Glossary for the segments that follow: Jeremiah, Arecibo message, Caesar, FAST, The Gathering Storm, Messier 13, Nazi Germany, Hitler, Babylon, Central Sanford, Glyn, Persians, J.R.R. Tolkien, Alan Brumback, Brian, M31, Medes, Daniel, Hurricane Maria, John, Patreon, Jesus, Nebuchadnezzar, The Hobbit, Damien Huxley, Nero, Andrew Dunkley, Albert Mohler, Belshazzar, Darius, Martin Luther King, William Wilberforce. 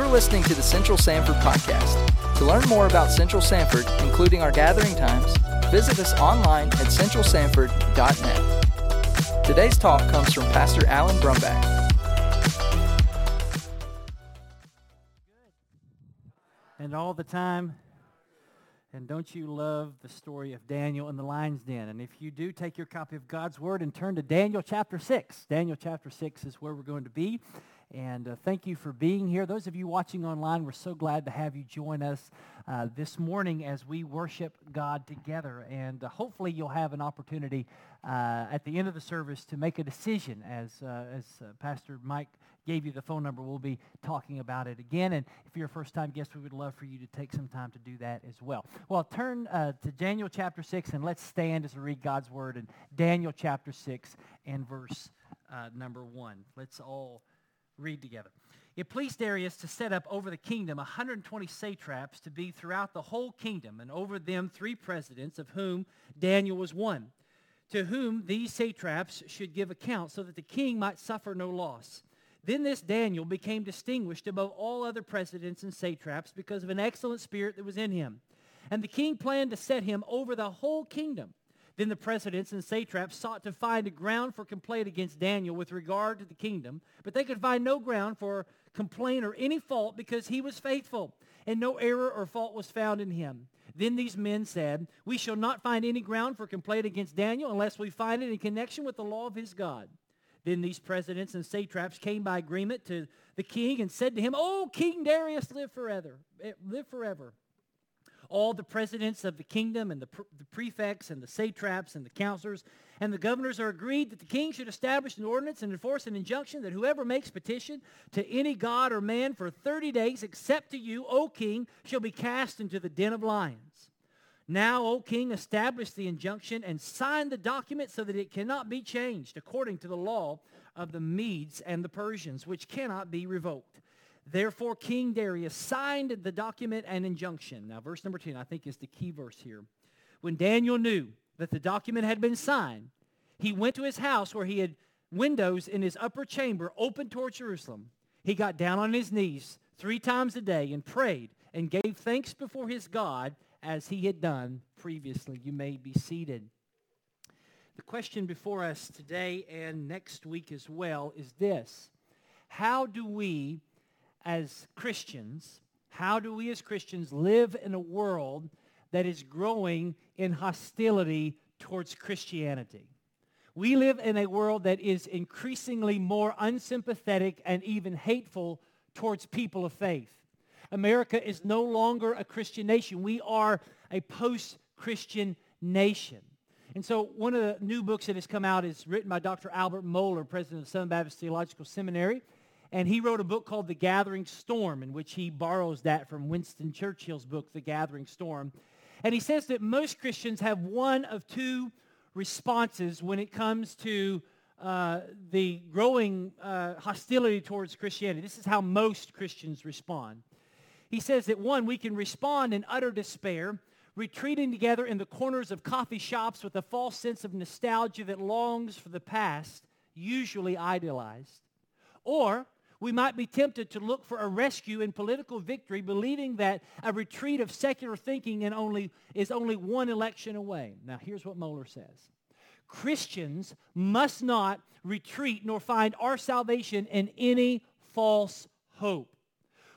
You're listening to the Central Sanford Podcast. To learn more about Central Sanford, including our gathering times, visit us online at centralsanford.net. Today's talk comes from Pastor Alan Brumback. And all the time, and don't you love the story of Daniel in the lion's den? And if you do, take your copy of God's Word and turn to Daniel chapter 6. Daniel chapter 6 is where we're going to be. And thank you for being here. Those of you watching online, we're so glad to have you join us this morning as we worship God together. And hopefully you'll have an opportunity at the end of the service to make a decision. As Pastor Mike gave you the phone number, we'll be talking about it again. And if you're a first-time guest, we would love for you to take some time to do that as well. Well, turn to Daniel chapter 6, and let's stand as we read God's Word in Daniel chapter 6 and verse number 1. Let's all read together. It pleased Darius to set up over the kingdom 120 satraps to be throughout the whole kingdom, and over them 3 presidents, of whom Daniel was one, to whom these satraps should give account, so that the king might suffer no loss. Then this Daniel became distinguished above all other presidents and satraps because of an excellent spirit that was in him. And the king planned to set him over the whole kingdom. Then the presidents and satraps sought to find a ground for complaint against Daniel with regard to the kingdom, but they could find no ground for complaint or any fault, because he was faithful, and no error or fault was found in him. Then these men said, "We shall not find any ground for complaint against Daniel unless we find it in connection with the law of his God." Then these presidents and satraps came by agreement to the king and said to him, "O King Darius, live forever. Live forever." All the presidents of the kingdom and the prefects and the satraps and the counselors and the governors are agreed that the king should establish an ordinance and enforce an injunction that whoever makes petition to any god or man for 30 days except to you, O king, shall be cast into the den of lions. Now, O king, establish the injunction and sign the document so that it cannot be changed according to the law of the Medes and the Persians, which cannot be revoked. Therefore, King Darius signed the document and injunction. Now, verse number 10, I think, is the key verse here. When Daniel knew that the document had been signed, he went to his house, where he had windows in his upper chamber open toward Jerusalem. He got down on his knees 3 times a day and prayed and gave thanks before his God as he had done previously. You may be seated. The question before us today and next week as well is this: how do we, as Christians, live in a world that is growing in hostility towards Christianity? We live in a world that is increasingly more unsympathetic and even hateful towards people of faith. America is no longer a Christian nation. We are a post-Christian nation. And so one of the new books that has come out is written by Dr. Albert Mohler, president of Southern Baptist Theological Seminary. And he wrote a book called The Gathering Storm, in which he borrows that from Winston Churchill's book, The Gathering Storm. And he says that most Christians have one of 2 responses when it comes to the growing hostility towards Christianity. This is how most Christians respond. He says that, one, we can respond in utter despair, retreating together in the corners of coffee shops with a false sense of nostalgia that longs for the past, usually idealized. Or we might be tempted to look for a rescue in political victory, believing that a retreat of secular thinking is only one election away. Now, here's what Mohler says. Christians must not retreat nor find our salvation in any false hope.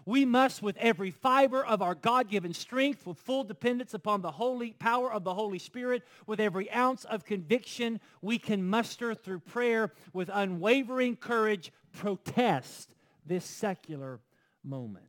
We must, with every fiber of our God-given strength, with full dependence upon the holy power of the Holy Spirit, with every ounce of conviction we can muster through prayer, with unwavering courage, protest this secular moment.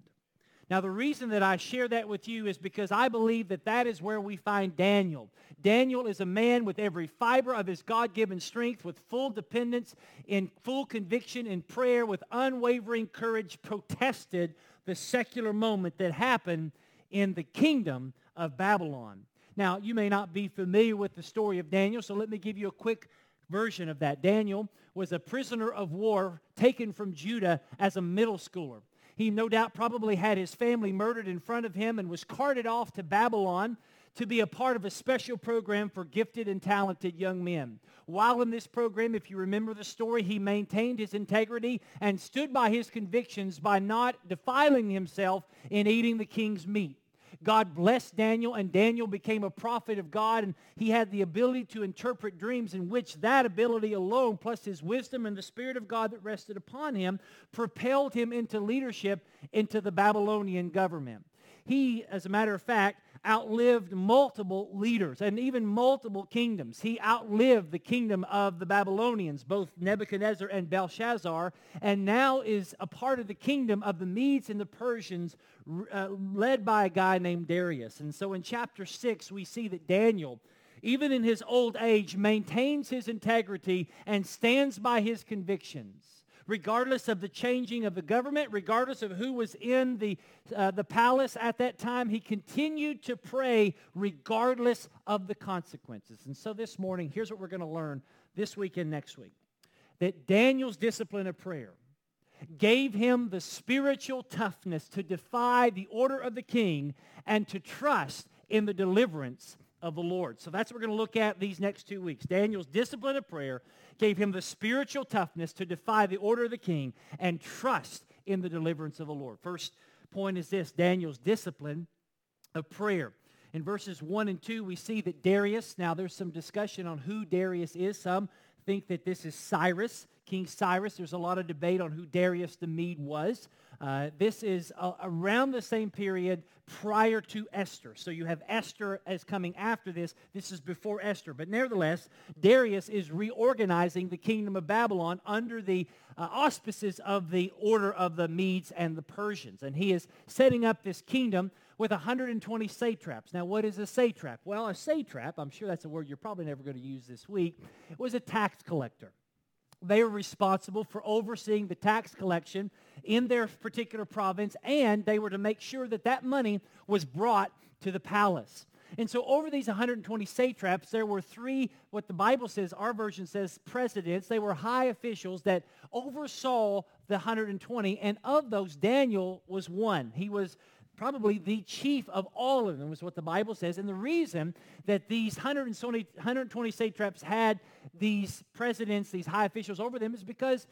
Now, the reason that I share that with you is because I believe that that is where we find Daniel. Daniel is a man with every fiber of his God-given strength, with full dependence, in full conviction, in prayer, with unwavering courage, protested the secular moment that happened in the kingdom of Babylon. Now, you may not be familiar with the story of Daniel, so let me give you a quick version of that. Daniel was a prisoner of war taken from Judah as a middle schooler. He no doubt probably had his family murdered in front of him and was carted off to Babylon to be a part of a special program for gifted and talented young men. While in this program, if you remember the story, he maintained his integrity and stood by his convictions by not defiling himself in eating the king's meat. God blessed Daniel, and Daniel became a prophet of God, and he had the ability to interpret dreams, in which that ability alone, plus his wisdom and the Spirit of God that rested upon him, propelled him into leadership into the Babylonian government. He, as a matter of fact, outlived multiple leaders and even multiple kingdoms. He outlived the kingdom of the Babylonians, both Nebuchadnezzar and Belshazzar, and now is a part of the kingdom of the Medes and the Persians, led by a guy named Darius. And so in chapter 6, we see that Daniel, even in his old age, maintains his integrity and stands by his convictions. Regardless of the changing of the government, regardless of who was in the palace at that time, he continued to pray regardless of the consequences. And so this morning, here's what we're going to learn this week and next week. That Daniel's discipline of prayer gave him the spiritual toughness to defy the order of the king and to trust in the deliverance of the Lord. So that's what we're going to look at these next 2 weeks. Daniel's discipline of prayer gave him the spiritual toughness to defy the order of the king and trust in the deliverance of the Lord. First point is this, Daniel's discipline of prayer. In verses 1 and 2, we see that Darius, now there's some discussion on who Darius is. Some think that this is Cyrus, King Cyrus. There's a lot of debate on who Darius the Mede was. This is around the same period prior to Esther. So you have Esther as coming after this. This is before Esther. But nevertheless, Darius is reorganizing the kingdom of Babylon under the auspices of the order of the Medes and the Persians. And he is setting up this kingdom with 120 satraps. Now, what is a satrap? Well, a satrap, I'm sure that's a word you're probably never going to use this week, was a tax collector. They were responsible for overseeing the tax collection in their particular province, and they were to make sure that that money was brought to the palace. And so over these 120 satraps, there were three, what the Bible says, our version says, presidents. They were high officials that oversaw the 120, and of those, Daniel was one. He was probably the chief of all of them, is what the Bible says. And the reason that these 120 satraps had these presidents, these high officials over them, is because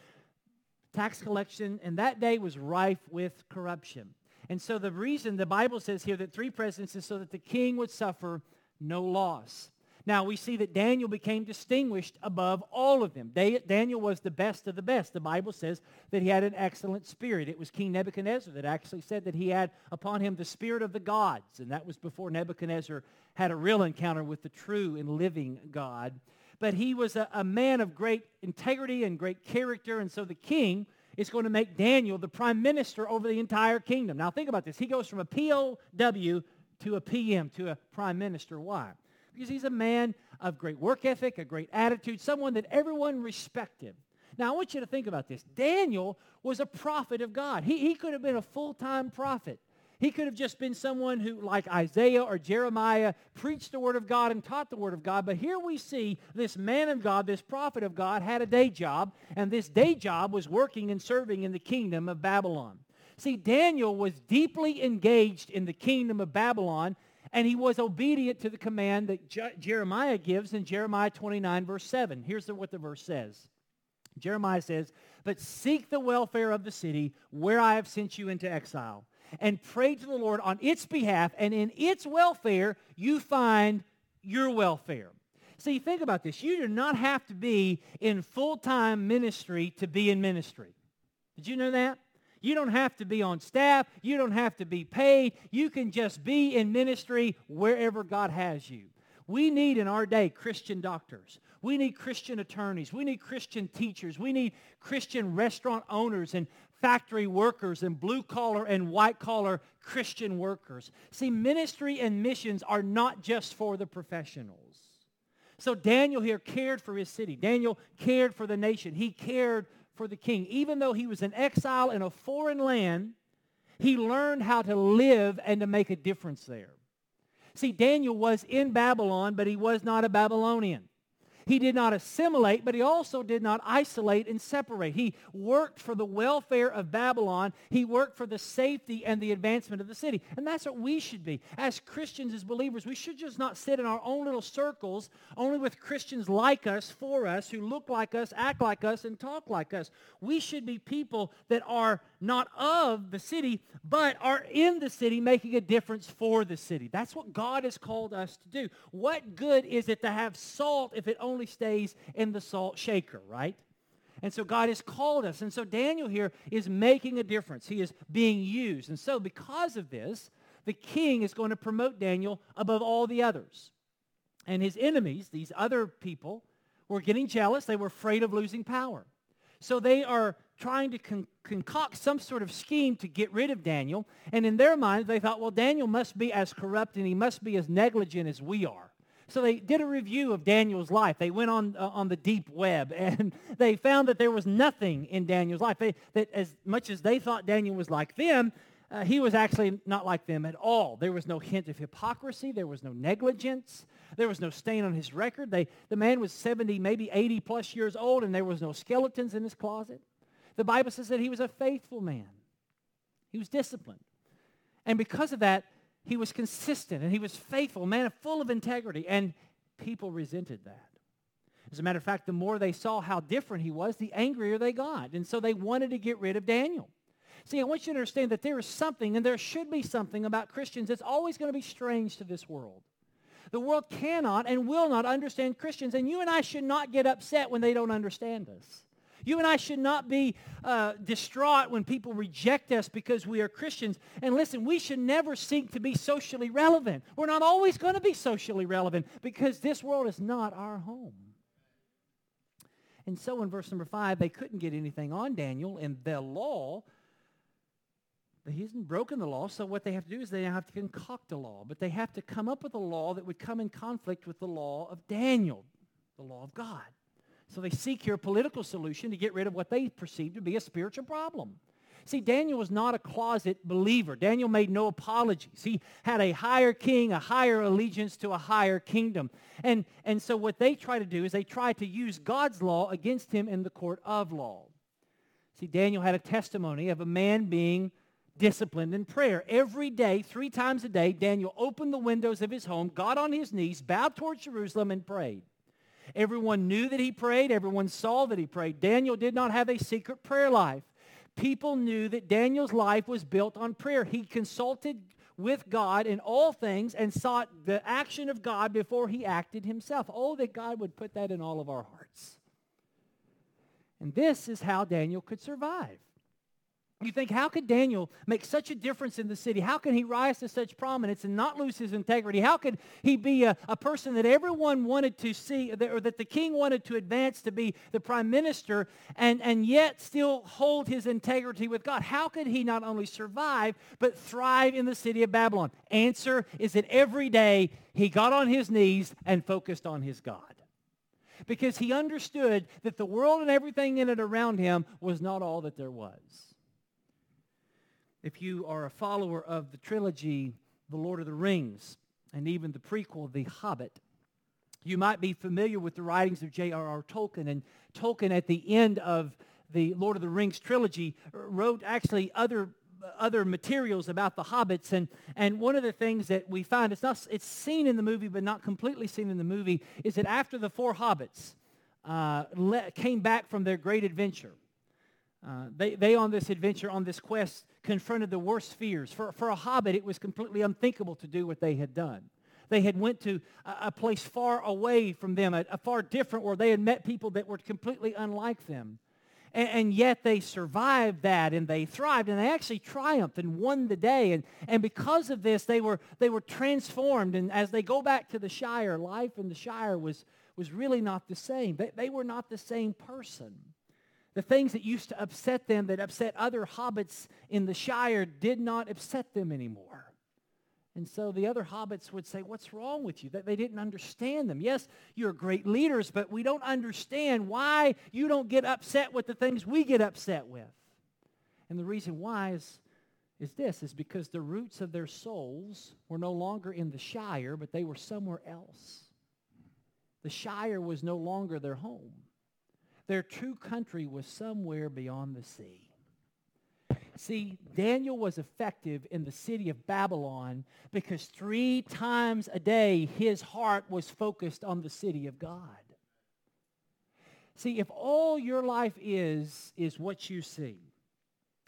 tax collection in that day was rife with corruption. And so the reason the Bible says here that three presidents is so that the king would suffer no loss. Now, we see that Daniel became distinguished above all of them. Daniel was the best of the best. The Bible says that he had an excellent spirit. It was King Nebuchadnezzar that actually said that he had upon him the spirit of the gods, and that was before Nebuchadnezzar had a real encounter with the true and living God. But he was a man of great integrity and great character, and so the king is going to make Daniel the prime minister over the entire kingdom. Now, think about this. He goes from a POW to a PM, to a prime minister. Why? Because he's a man of great work ethic, a great attitude, someone that everyone respected. Now, I want you to think about this. Daniel was a prophet of God. He could have been a full-time prophet. He could have just been someone who, like Isaiah or Jeremiah, preached the Word of God and taught the Word of God. But here we see this man of God, this prophet of God, had a day job, and this day job was working and serving in the kingdom of Babylon. See, Daniel was deeply engaged in the kingdom of Babylon, and he was obedient to the command that Jeremiah gives in Jeremiah 29, verse 7. Here's what the verse says. Jeremiah says, "But seek the welfare of the city where I have sent you into exile, and pray to the Lord on its behalf, and in its welfare you find your welfare." See, think about this. You do not have to be in full-time ministry to be in ministry. Did you know that? You don't have to be on staff. You don't have to be paid. You can just be in ministry wherever God has you. We need in our day Christian doctors. We need Christian attorneys. We need Christian teachers. We need Christian restaurant owners and factory workers and blue-collar and white-collar Christian workers. See, ministry and missions are not just for the professionals. So Daniel here cared for his city. Daniel cared for the nation. He cared for the king. Even though he was in exile in a foreign land, he learned how to live and to make a difference there. See, Daniel was in Babylon, but he was not a Babylonian. He did not assimilate, but he also did not isolate and separate. He worked for the welfare of Babylon. He worked for the safety and the advancement of the city. And that's what we should be. As Christians, as believers, we should just not sit in our own little circles only with Christians like us, for us, who look like us, act like us, and talk like us. We should be people that are not of the city, but are in the city making a difference for the city. That's what God has called us to do. What good is it to have salt if it only stays in the salt shaker, right? And so God has called us. And so Daniel here is making a difference. He is being used. And so because of this, the king is going to promote Daniel above all the others. And his enemies, these other people, were getting jealous. They were afraid of losing power. So they are trying to concoct some sort of scheme to get rid of Daniel. And in their minds, they thought, well, Daniel must be as corrupt and he must be as negligent as we are. So they did a review of Daniel's life. They went on the deep web, and they found that there was nothing in Daniel's life. That as much as they thought Daniel was like them, he was actually not like them at all. There was no hint of hypocrisy. There was no negligence. There was no stain on his record. The man was 70, maybe 80 plus years old, and there was no skeletons in his closet. The Bible says that he was a faithful man. He was disciplined. And because of that, he was consistent, and he was faithful, a man full of integrity, and people resented that. As a matter of fact, the more they saw how different he was, the angrier they got, and so they wanted to get rid of Daniel. See, I want you to understand that there is something, and there should be something about Christians that's always going to be strange to this world. The world cannot and will not understand Christians, and you and I should not get upset when they don't understand us. You and I should not be distraught when people reject us because we are Christians. And listen, we should never seek to be socially relevant. We're not always going to be socially relevant because this world is not our home. And so in verse number 5, they couldn't get anything on Daniel in the law. He hasn't broken the law, so what they have to do is they have to concoct a law. But they have to come up with a law that would come in conflict with the law of Daniel, the law of God. So they seek here a political solution to get rid of what they perceive to be a spiritual problem. See, Daniel was not a closet believer. Daniel made no apologies. He had a higher king, a higher allegiance to a higher kingdom. And so what they try to do is they try to use God's law against him in the court of law. See, Daniel had a testimony of a man being disciplined in prayer. Every day, 3 times a day, Daniel opened the windows of his home, got on his knees, bowed towards Jerusalem, and prayed. Everyone knew that he prayed. Everyone saw that he prayed. Daniel did not have a secret prayer life. People knew that Daniel's life was built on prayer. He consulted with God in all things and sought the action of God before he acted himself. Oh, that God would put that in all of our hearts. And this is how Daniel could survive. You think, how could Daniel make such a difference in the city? How can he rise to such prominence and not lose his integrity? How could he be a person that everyone wanted to see, or that the king wanted to advance to be the prime minister, and yet still hold his integrity with God? How could he not only survive, but thrive in the city of Babylon? Answer is that every day he got on his knees and focused on his God. Because he understood that the world and everything in it around him was not all that there was. If you are a follower of the trilogy, The Lord of the Rings, and even the prequel, The Hobbit, you might be familiar with the writings of J.R.R. Tolkien. And Tolkien, at the end of the Lord of the Rings trilogy, wrote actually other materials about the hobbits. And one of the things that we find, it's seen in the movie, but not completely seen in the movie, is that after the 4 hobbits came back from their great adventure, they on this adventure, on this quest, confronted the worst fears. For a hobbit, it was completely unthinkable to do what they had done. They had went to a place far away from them, a far different, where they had met people that were completely unlike them. And yet they survived that, and they thrived, and they actually triumphed and won the day. And because of this, they were transformed. And as they go back to the Shire, life in the Shire was really not the same. They were not the same person. The things that used to upset them, that upset other hobbits in the Shire, did not upset them anymore. And so the other hobbits would say, what's wrong with you? That they didn't understand them. Yes, you're great leaders, but we don't understand why you don't get upset with the things we get upset with. And the reason why is because the roots of their souls were no longer in the Shire, but they were somewhere else. The Shire was no longer their home. Their true country was somewhere beyond the sea. See, Daniel was effective in the city of Babylon because 3 times a day his heart was focused on the city of God. See, if all your life is what you see,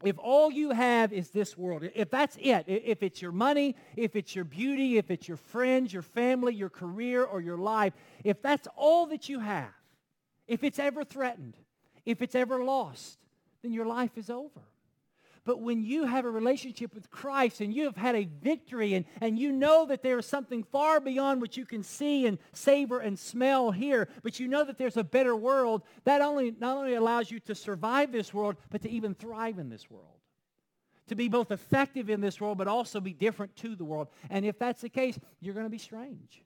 if all you have is this world, if that's it, if it's your money, if it's your beauty, if it's your friends, your family, your career, or your life, if that's all that you have, if it's ever threatened, if it's ever lost, then your life is over. But when you have a relationship with Christ and you have had a victory and you know that there is something far beyond what you can see and savor and smell here, but you know that there's a better world, that not only allows you to survive this world, but to even thrive in this world. To be both effective in this world, but also be different to the world. And if that's the case, you're going to be strange.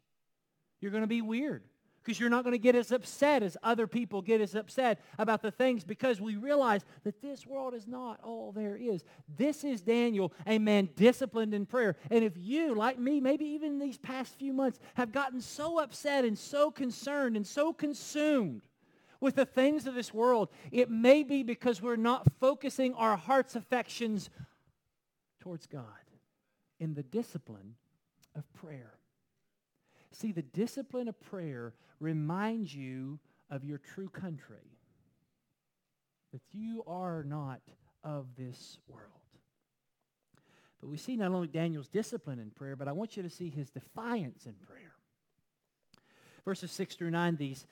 You're going to be weird. Because you're not going to get as upset as other people get as upset about the things, because we realize that this world is not all there is. This is Daniel, a man disciplined in prayer. And if you, like me, maybe even in these past few months, have gotten so upset and so concerned and so consumed with the things of this world, it may be because we're not focusing our heart's affections towards God in the discipline of prayer. See, the discipline of prayer reminds you of your true country, that you are not of this world. But we see not only Daniel's discipline in prayer, but I want you to see his defiance in prayer. Verses 6 through 9, these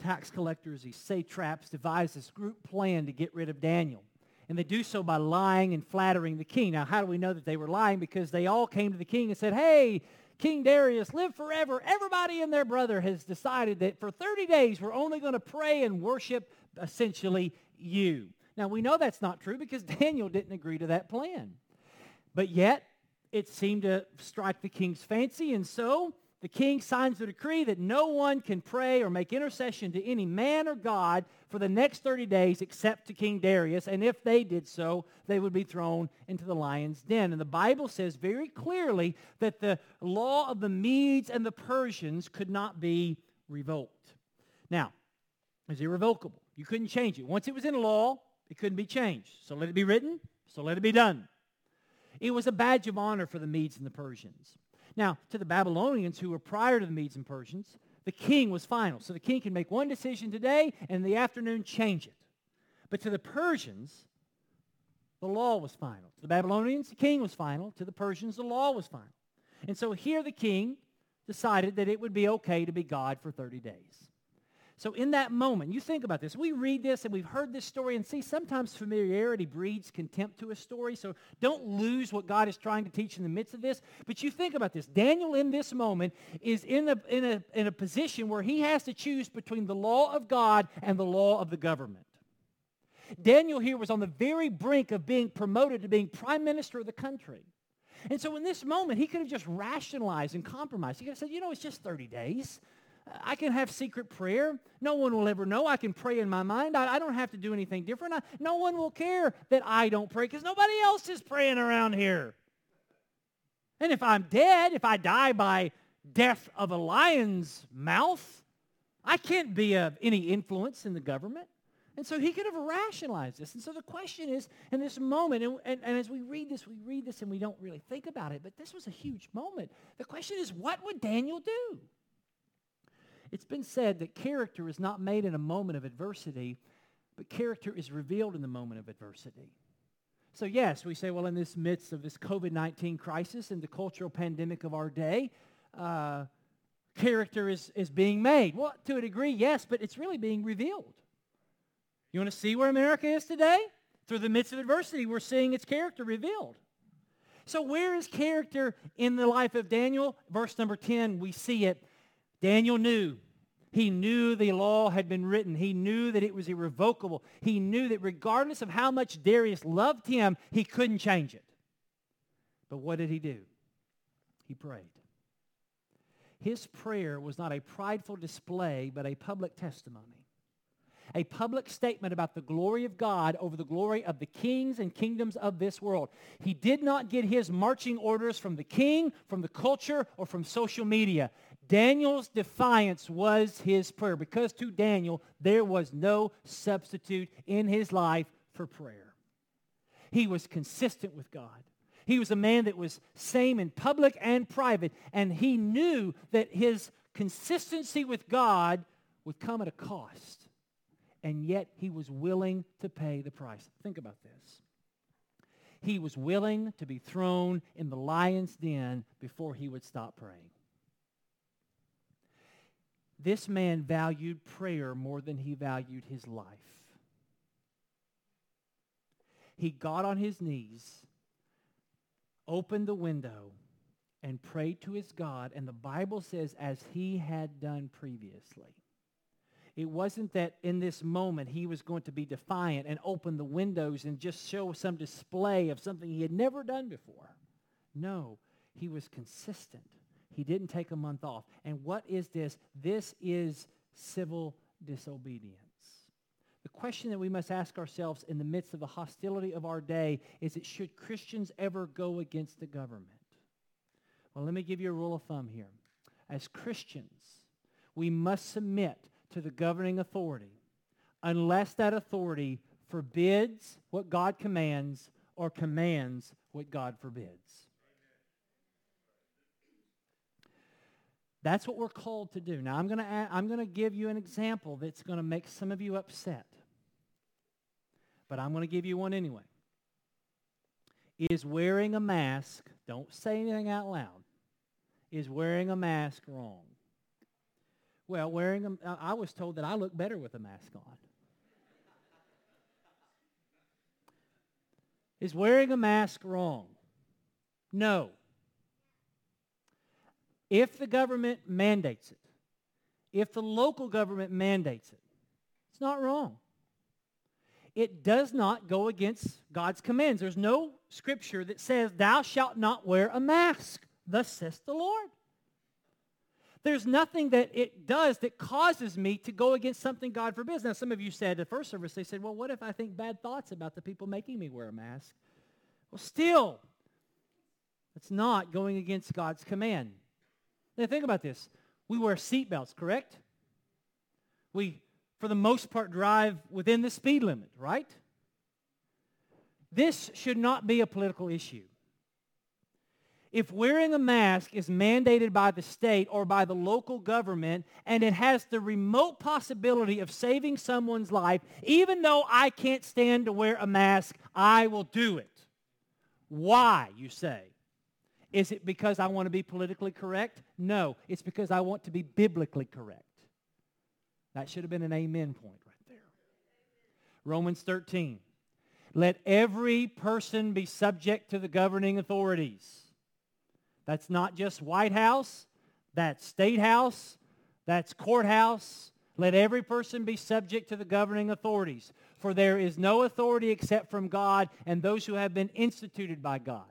tax collectors, these satraps, devise this group plan to get rid of Daniel. And they do so by lying and flattering the king. Now, how do we know that they were lying? Because they all came to the king and said, "Hey, King Darius, live forever. Everybody and their brother has decided that for 30 days we're only going to pray and worship, essentially, you." Now, we know that's not true because Daniel didn't agree to that plan. But yet, it seemed to strike the king's fancy, and so the king signs the decree that no one can pray or make intercession to any man or god for the next 30 days except to King Darius, and if they did so, they would be thrown into the lion's den. And the Bible says very clearly that the law of the Medes and the Persians could not be revoked. Now, it's irrevocable. You couldn't change it. Once it was in law, it couldn't be changed. So let it be written, so let it be done. It was a badge of honor for the Medes and the Persians. Now, to the Babylonians who were prior to the Medes and Persians, the king was final. So the king can make one decision today and in the afternoon change it. But to the Persians, the law was final. To the Babylonians, the king was final. To the Persians, the law was final. And so here the king decided that it would be okay to be God for 30 days. So in that moment, you think about this. We read this and we've heard this story, and see, sometimes familiarity breeds contempt to a story. So don't lose what God is trying to teach in the midst of this. But you think about this. Daniel in this moment is in a position where he has to choose between the law of God and the law of the government. Daniel here was on the very brink of being promoted to being prime minister of the country. And so in this moment, he could have just rationalized and compromised. He could have said, it's just 30 days. I can have secret prayer. No one will ever know. I can pray in my mind. I don't have to do anything different. No one will care that I don't pray because nobody else is praying around here. And if I'm dead, if I die by death of a lion's mouth, I can't be of any influence in the government. And so he could have rationalized this. And so the question is, in this moment, and as we read this and we don't really think about it, but this was a huge moment. The question is, what would Daniel do? It's been said that character is not made in a moment of adversity, but character is revealed in the moment of adversity. So yes, we say, in this midst of this COVID-19 crisis and the cultural pandemic of our day, character is being made. Well, to a degree, yes, but it's really being revealed. You want to see where America is today? Through the midst of adversity, we're seeing its character revealed. So where is character in the life of Daniel? Verse number 10, we see it. Daniel knew. He knew the law had been written. He knew that it was irrevocable. He knew that regardless of how much Darius loved him, he couldn't change it. But what did he do? He prayed. His prayer was not a prideful display, but a public testimony. A public statement about the glory of God over the glory of the kings and kingdoms of this world. He did not get his marching orders from the king, from the culture, or from social media. Daniel's defiance was his prayer, because to Daniel, there was no substitute in his life for prayer. He was consistent with God. He was a man that was same in public and private, and he knew that his consistency with God would come at a cost, and yet he was willing to pay the price. Think about this. He was willing to be thrown in the lion's den before he would stop praying. This man valued prayer more than he valued his life. He got on his knees, opened the window, and prayed to his God. And the Bible says, as he had done previously. It wasn't that in this moment he was going to be defiant and open the windows and just show some display of something he had never done before. No, he was consistent. He didn't take a month off. And what is this? This is civil disobedience. The question that we must ask ourselves in the midst of the hostility of our day is, should Christians ever go against the government? Well, let me give you a rule of thumb here. As Christians, we must submit to the governing authority unless that authority forbids what God commands or commands what God forbids. That's what we're called to do. Now, I'm going to give you an example that's going to make some of you upset. But I'm going to give you one anyway. Is wearing a mask, don't say anything out loud, is wearing a mask wrong? Well, I was told that I look better with a mask on. Is wearing a mask wrong? No. If the government mandates it, if the local government mandates it, it's not wrong. It does not go against God's commands. There's no scripture that says, thou shalt not wear a mask, thus says the Lord. There's nothing that it does that causes me to go against something God forbids. Now, some of you said at first service, they said, well, what if I think bad thoughts about the people making me wear a mask? Well, still, it's not going against God's command. Now, think about this. We wear seatbelts, correct? We, for the most part, drive within the speed limit, right? This should not be a political issue. If wearing a mask is mandated by the state or by the local government, and it has the remote possibility of saving someone's life, even though I can't stand to wear a mask, I will do it. Why, you say? Is it because I want to be politically correct? No, it's because I want to be biblically correct. That should have been an amen point right there. Romans 13. Let every person be subject to the governing authorities. That's not just White House. That's State House. That's Courthouse. Let every person be subject to the governing authorities. For there is no authority except from God and those who have been instituted by God.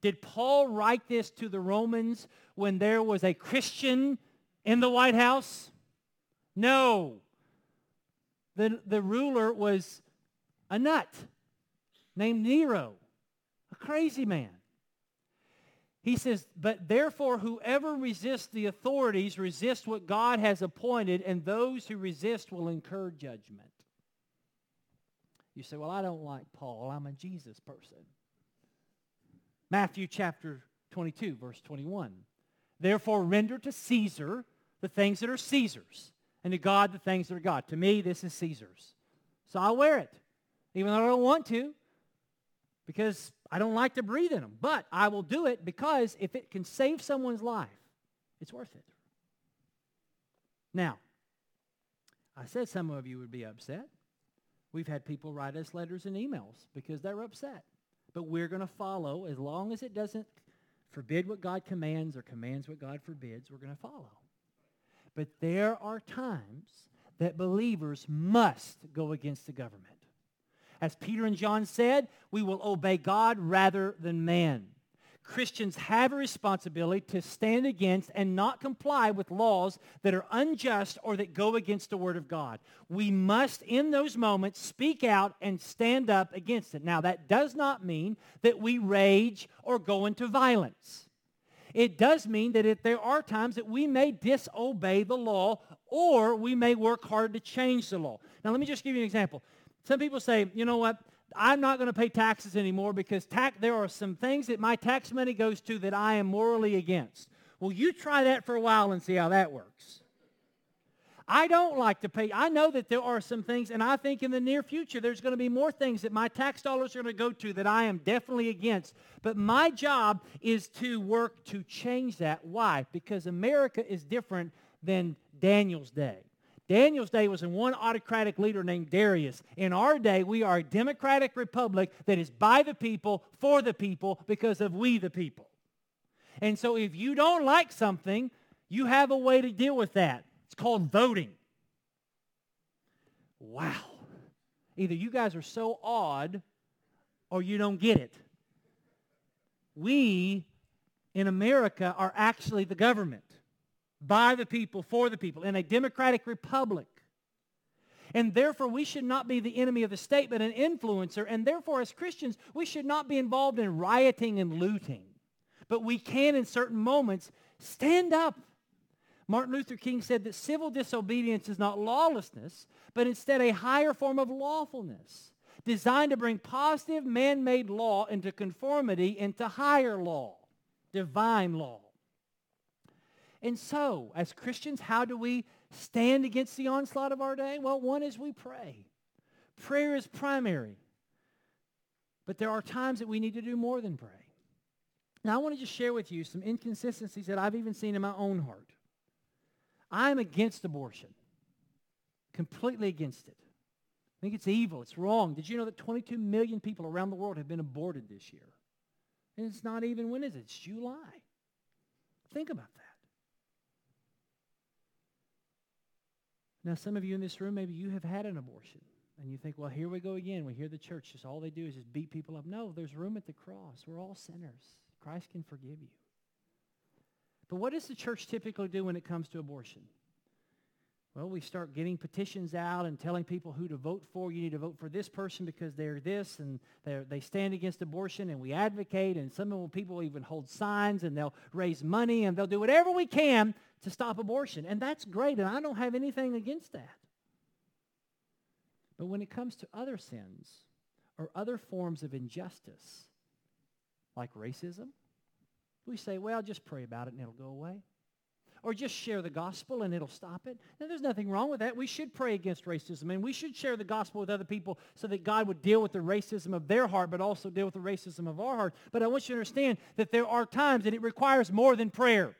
Did Paul write this to the Romans when there was a Christian in the White House? No. The ruler was a nut named Nero, a crazy man. He says, but therefore whoever resists the authorities resists what God has appointed, and those who resist will incur judgment. You say, well, I don't like Paul. I'm a Jesus person. Matthew chapter 22, verse 21. Therefore, render to Caesar the things that are Caesar's, and to God the things that are God. To me, this is Caesar's. So I'll wear it, even though I don't want to, because I don't like to breathe in them. But I will do it because if it can save someone's life, it's worth it. Now, I said some of you would be upset. We've had people write us letters and emails because they're upset. But we're going to follow, as long as it doesn't forbid what God commands or commands what God forbids, we're going to follow. But there are times that believers must go against the government. As Peter and John said, we will obey God rather than man. Christians have a responsibility to stand against and not comply with laws that are unjust or that go against the Word of God. We must, in those moments, speak out and stand up against it. Now, that does not mean that we rage or go into violence. It does mean that there are times that we may disobey the law, or we may work hard to change the law. Now, let me just give you an example. Some people say, you know what, I'm not going to pay taxes anymore because there are some things that my tax money goes to that I am morally against. Well, you try that for a while and see how that works. I don't like to pay. I know that there are some things, and I think in the near future there's going to be more things that my tax dollars are going to go to that I am definitely against. But my job is to work to change that. Why? Because America is different than Daniel's day. Daniel's day was in one autocratic leader named Darius. In our day, we are a democratic republic that is by the people, for the people, because of we the people. And so if you don't like something, you have a way to deal with that. It's called voting. Wow. Either you guys are so odd or you don't get it. We in America are actually the government. By the people, for the people, in a democratic republic. And therefore, we should not be the enemy of the state, but an influencer. And therefore, as Christians, we should not be involved in rioting and looting. But we can, in certain moments, stand up. Martin Luther King said that civil disobedience is not lawlessness, but instead a higher form of lawfulness, designed to bring positive man-made law into conformity into higher law, divine law. And so, as Christians, how do we stand against the onslaught of our day? Well, one is we pray. Prayer is primary. But there are times that we need to do more than pray. Now, I want to just share with you some inconsistencies that I've even seen in my own heart. I'm against abortion. Completely against it. I think it's evil. It's wrong. Did you know that 22 million people around the world have been aborted this year? And it's not even, when is it? It's July. Think about that. Now, some of you in this room, maybe you have had an abortion, and you think, well, here we go again. We hear the church, just all they do is just beat people up. No, there's room at the cross. We're all sinners. Christ can forgive you. But what does the church typically do when it comes to abortion? Well, we start getting petitions out and telling people who to vote for. You need to vote for this person because they're this, and they stand against abortion, and we advocate, and some people will even hold signs, and they'll raise money, and they'll do whatever we can to stop abortion. And that's great, and I don't have anything against that. But when it comes to other sins or other forms of injustice, like racism, we say, well, just pray about it and it'll go away. Or just share the gospel and it'll stop it. Now, there's nothing wrong with that. We should pray against racism, and we should share the gospel with other people so that God would deal with the racism of their heart, but also deal with the racism of our heart. But I want you to understand that there are times that it requires more than prayer.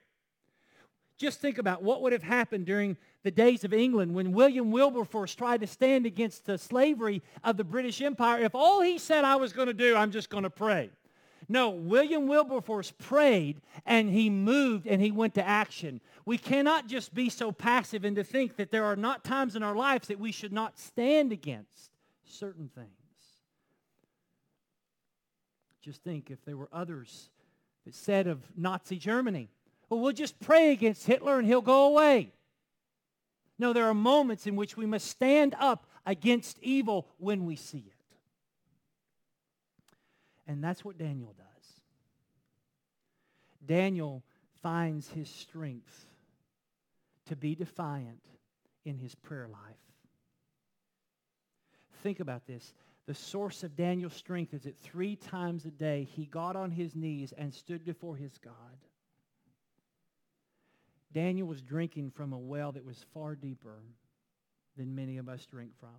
Just think about what would have happened during the days of England when William Wilberforce tried to stand against the slavery of the British Empire. If all he said I was going to do, I'm just going to pray. No, William Wilberforce prayed, and he moved, and he went to action. We cannot just be so passive and to think that there are not times in our lives that we should not stand against certain things. Just think if there were others that said of Nazi Germany, well, we'll just pray against Hitler and he'll go away. No, there are moments in which we must stand up against evil when we see it. And that's what Daniel does. Daniel finds his strength to be defiant in his prayer life. Think about this. The source of Daniel's strength is that 3 times a day he got on his knees and stood before his God. Daniel was drinking from a well that was far deeper than many of us drink from.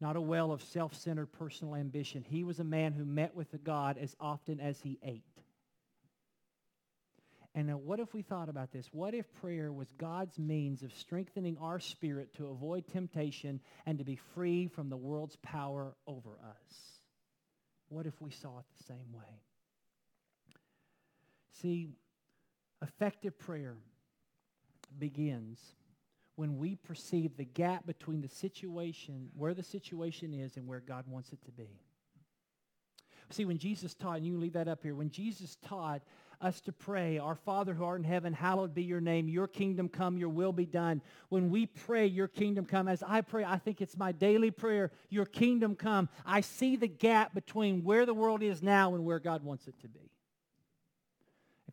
Not a well of self-centered personal ambition. He was a man who met with the God as often as he ate. And now what if we thought about this? What if prayer was God's means of strengthening our spirit to avoid temptation and to be free from the world's power over us? What if we saw it the same way? See, effective prayer begins when we perceive the gap between the situation, where the situation is and where God wants it to be. See, when Jesus taught, and you can leave that up here, when Jesus taught us to pray, our Father who art in heaven, hallowed be your name, your kingdom come, your will be done. When we pray, your kingdom come, as I pray, I think it's my daily prayer, your kingdom come. I see the gap between where the world is now and where God wants it to be.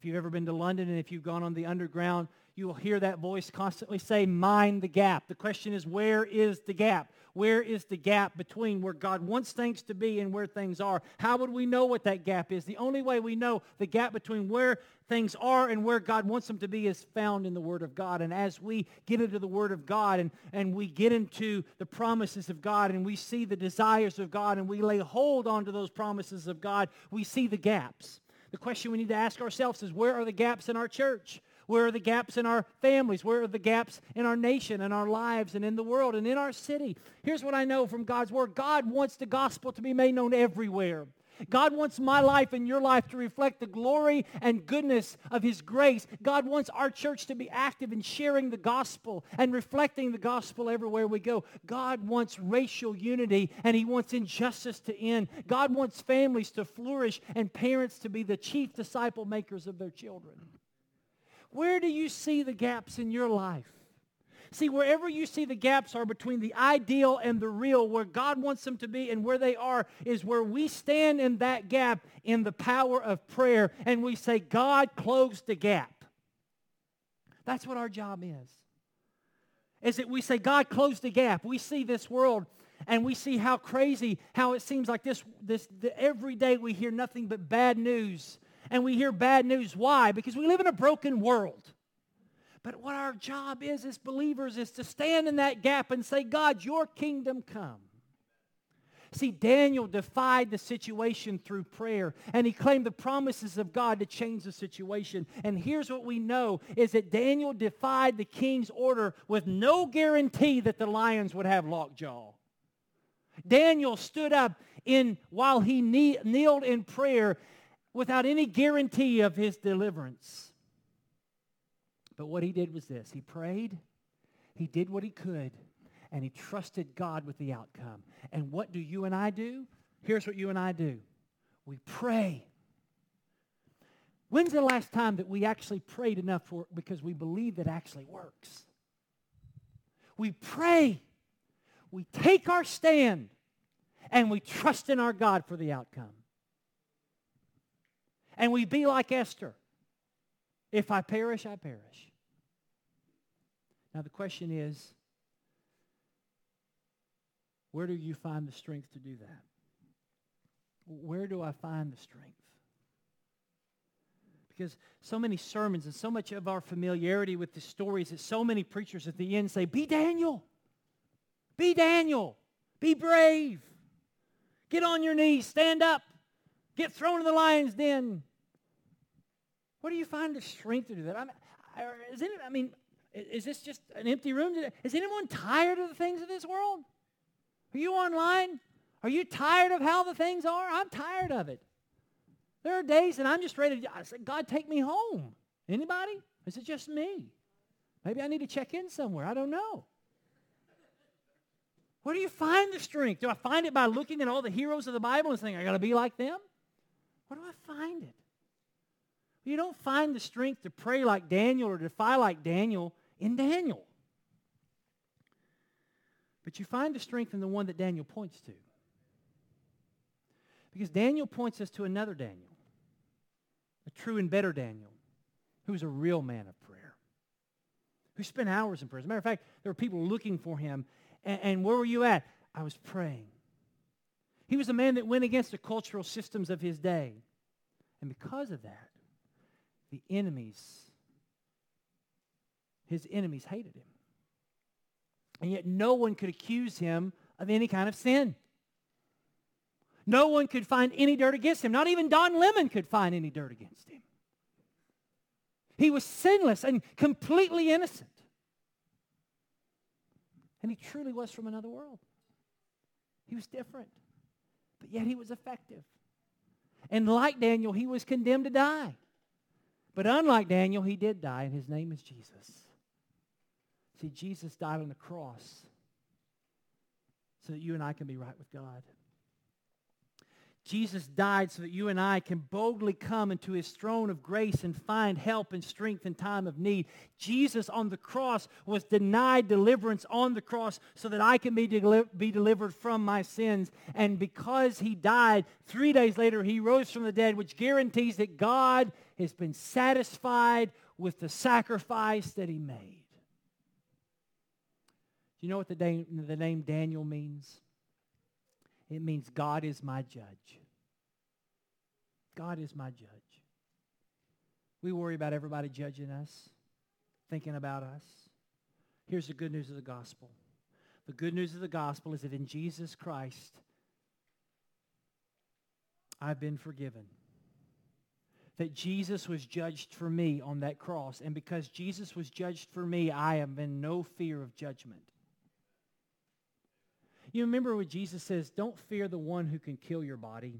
If you've ever been to London and if you've gone on the underground, you will hear that voice constantly say, mind the gap. The question is, where is the gap? Where is the gap between where God wants things to be and where things are? How would we know what that gap is? The only way we know the gap between where things are and where God wants them to be is found in the Word of God. And as we get into the Word of God and we get into the promises of God and we see the desires of God and we lay hold onto those promises of God, we see the gaps. The question we need to ask ourselves is, where are the gaps in our church? Where are the gaps in our families? Where are the gaps in our nation and our lives and in the world and in our city? Here's what I know from God's Word. God wants the gospel to be made known everywhere. God wants my life and your life to reflect the glory and goodness of His grace. God wants our church to be active in sharing the gospel and reflecting the gospel everywhere we go. God wants racial unity and He wants injustice to end. God wants families to flourish and parents to be the chief disciple makers of their children. Where do you see the gaps in your life? See, wherever you see the gaps are between the ideal and the real, where God wants them to be and where they are is where we stand in that gap in the power of prayer, and we say, God, close the gap. That's what our job is that we say, God, close the gap. We see this world, and we see how crazy, how it seems like every day we hear nothing but bad news. And we hear bad news. Why? Because we live in a broken world. But what our job is as believers is to stand in that gap and say, God, your kingdom come. See, Daniel defied the situation through prayer, and he claimed the promises of God to change the situation. And here's what we know is that Daniel defied the king's order with no guarantee that the lions would have lockjaw. Daniel stood up while he kneeled in prayer without any guarantee of his deliverance. But what he did was this. He prayed, he did what he could, and he trusted God with the outcome. And what do you and I do? Here's what you and I do. We pray. When's the last time that we actually prayed enough because we believe it actually works? We pray. We take our stand, and we trust in our God for the outcome. And we be like Esther. If I perish, I perish. Now the question is, where do you find the strength to do that? Where do I find the strength? Because so many sermons and so much of our familiarity with the stories that so many preachers at the end say, be Daniel. Be Daniel. Be brave. Get on your knees. Stand up. Get thrown in the lion's den. Where do you find the strength to do that? Is this just an empty room today? Is anyone tired of the things of this world? Are you online? Are you tired of how the things are? I'm tired of it. There are days and I'm just ready to say, God, take me home. Anybody? Is it just me? Maybe I need to check in somewhere. I don't know. Where do you find the strength? Do I find it by looking at all the heroes of the Bible and saying, I got to be like them? Where do I find it? You don't find the strength to pray like Daniel or defy like Daniel in Daniel. But you find the strength in the one that Daniel points to. Because Daniel points us to another Daniel, a true and better Daniel, who's a real man of prayer, who spent hours in prayer. As a matter of fact, there were people looking for him. And where were you at? I was praying. He was a man that went against the cultural systems of his day. And because of that, his enemies hated him. And yet no one could accuse him of any kind of sin. No one could find any dirt against him. Not even Don Lemon could find any dirt against him. He was sinless and completely innocent. And he truly was from another world. He was different, but yet he was effective. And like Daniel, he was condemned to die. But unlike Daniel, he did die, and his name is Jesus. See, Jesus died on the cross so that you and I can be right with God. Jesus died so that you and I can boldly come into His throne of grace and find help and strength in time of need. Jesus on the cross was denied deliverance on the cross so that I can be delivered from my sins. And because He died, 3 days later He rose from the dead, which guarantees that God has been satisfied with the sacrifice that he made. Do you know what the name Daniel means? It means God is my judge. God is my judge. We worry about everybody judging us, thinking about us. Here's the good news of the gospel. The good news of the gospel is that in Jesus Christ, I've been forgiven. That Jesus was judged for me on that cross. And because Jesus was judged for me, I am in no fear of judgment. You remember what Jesus says, don't fear the one who can kill your body.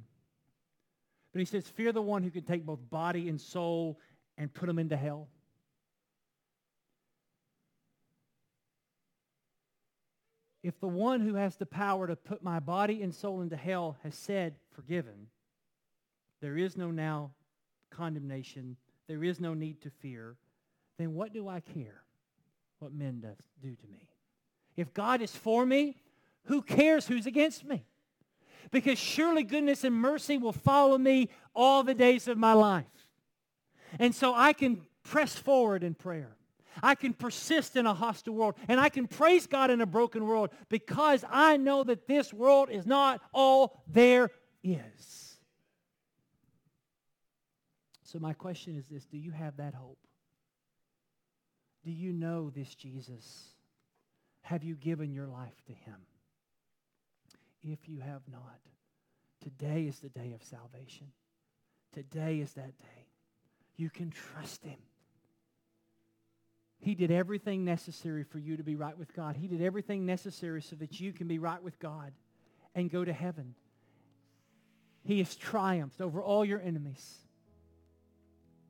But he says, fear the one who can take both body and soul and put them into hell. If the one who has the power to put my body and soul into hell has said, forgiven, there is no now condemnation, there is no need to fear, then what do I care what men do to me? If God is for me, who cares who's against me? Because surely goodness and mercy will follow me all the days of my life. And so I can press forward in prayer. I can persist in a hostile world. And I can praise God in a broken world because I know that this world is not all there is. So my question is this. Do you have that hope? Do you know this Jesus? Have you given your life to him? If you have not, today is the day of salvation. Today is that day. You can trust him. He did everything necessary for you to be right with God. He did everything necessary so that you can be right with God and go to heaven. He has triumphed over all your enemies.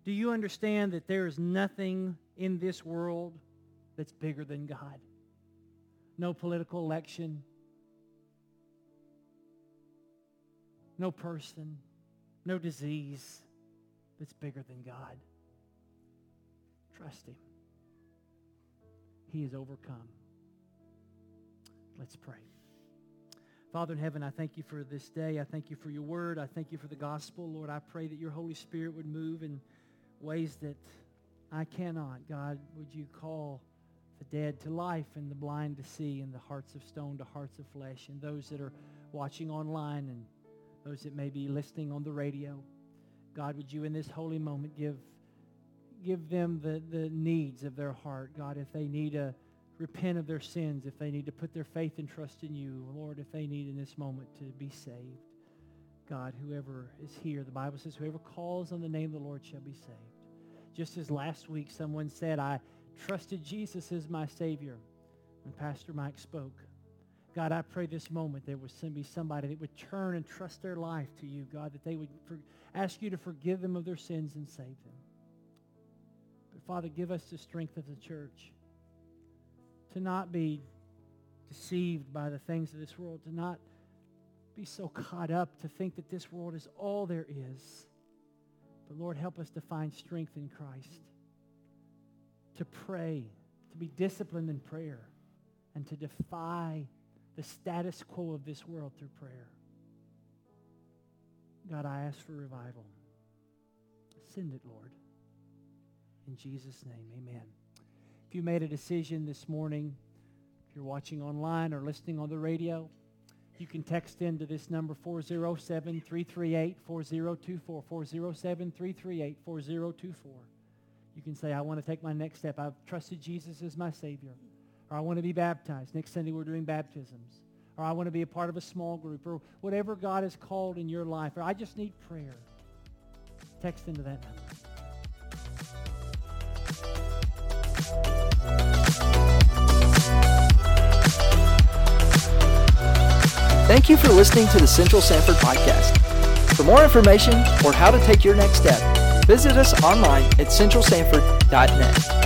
Do you understand that there is nothing in this world that's bigger than God? No political election. No person, no disease that's bigger than God. Trust him. He is overcome. Let's pray. Father in heaven, I thank you for this day. I thank you for your word. I thank you for the gospel. Lord, I pray that your Holy Spirit would move in ways that I cannot. God, would you call the dead to life and the blind to see and the hearts of stone to hearts of flesh and those that are watching online and those that may be listening on the radio. God, would you in this holy moment give them the needs of their heart. God, if they need to repent of their sins, if they need to put their faith and trust in you, Lord, if they need in this moment to be saved. God, whoever is here, the Bible says, whoever calls on the name of the Lord shall be saved. Just as last week someone said, I trusted Jesus as my Savior, and Pastor Mike spoke. God, I pray this moment there would be somebody that would turn and trust their life to you, God, that they would ask you to forgive them of their sins and save them. But, Father, give us the strength of the church to not be deceived by the things of this world, to not be so caught up to think that this world is all there is. But, Lord, help us to find strength in Christ, to pray, to be disciplined in prayer, and to defy the status quo of this world through prayer. God, I ask for revival. Send it, Lord. In Jesus' name, amen. If you made a decision this morning, if you're watching online or listening on the radio, you can text in to this number, 407-338-4024, 407-338-4024. You can say, I want to take my next step. I've trusted Jesus as my Savior. Or I want to be baptized. Next Sunday we're doing baptisms. Or I want to be a part of a small group. Or whatever God has called in your life. Or I just need prayer. Text into that number. Thank you for listening to the Central Sanford Podcast. For more information or how to take your next step, visit us online at centralsanford.net.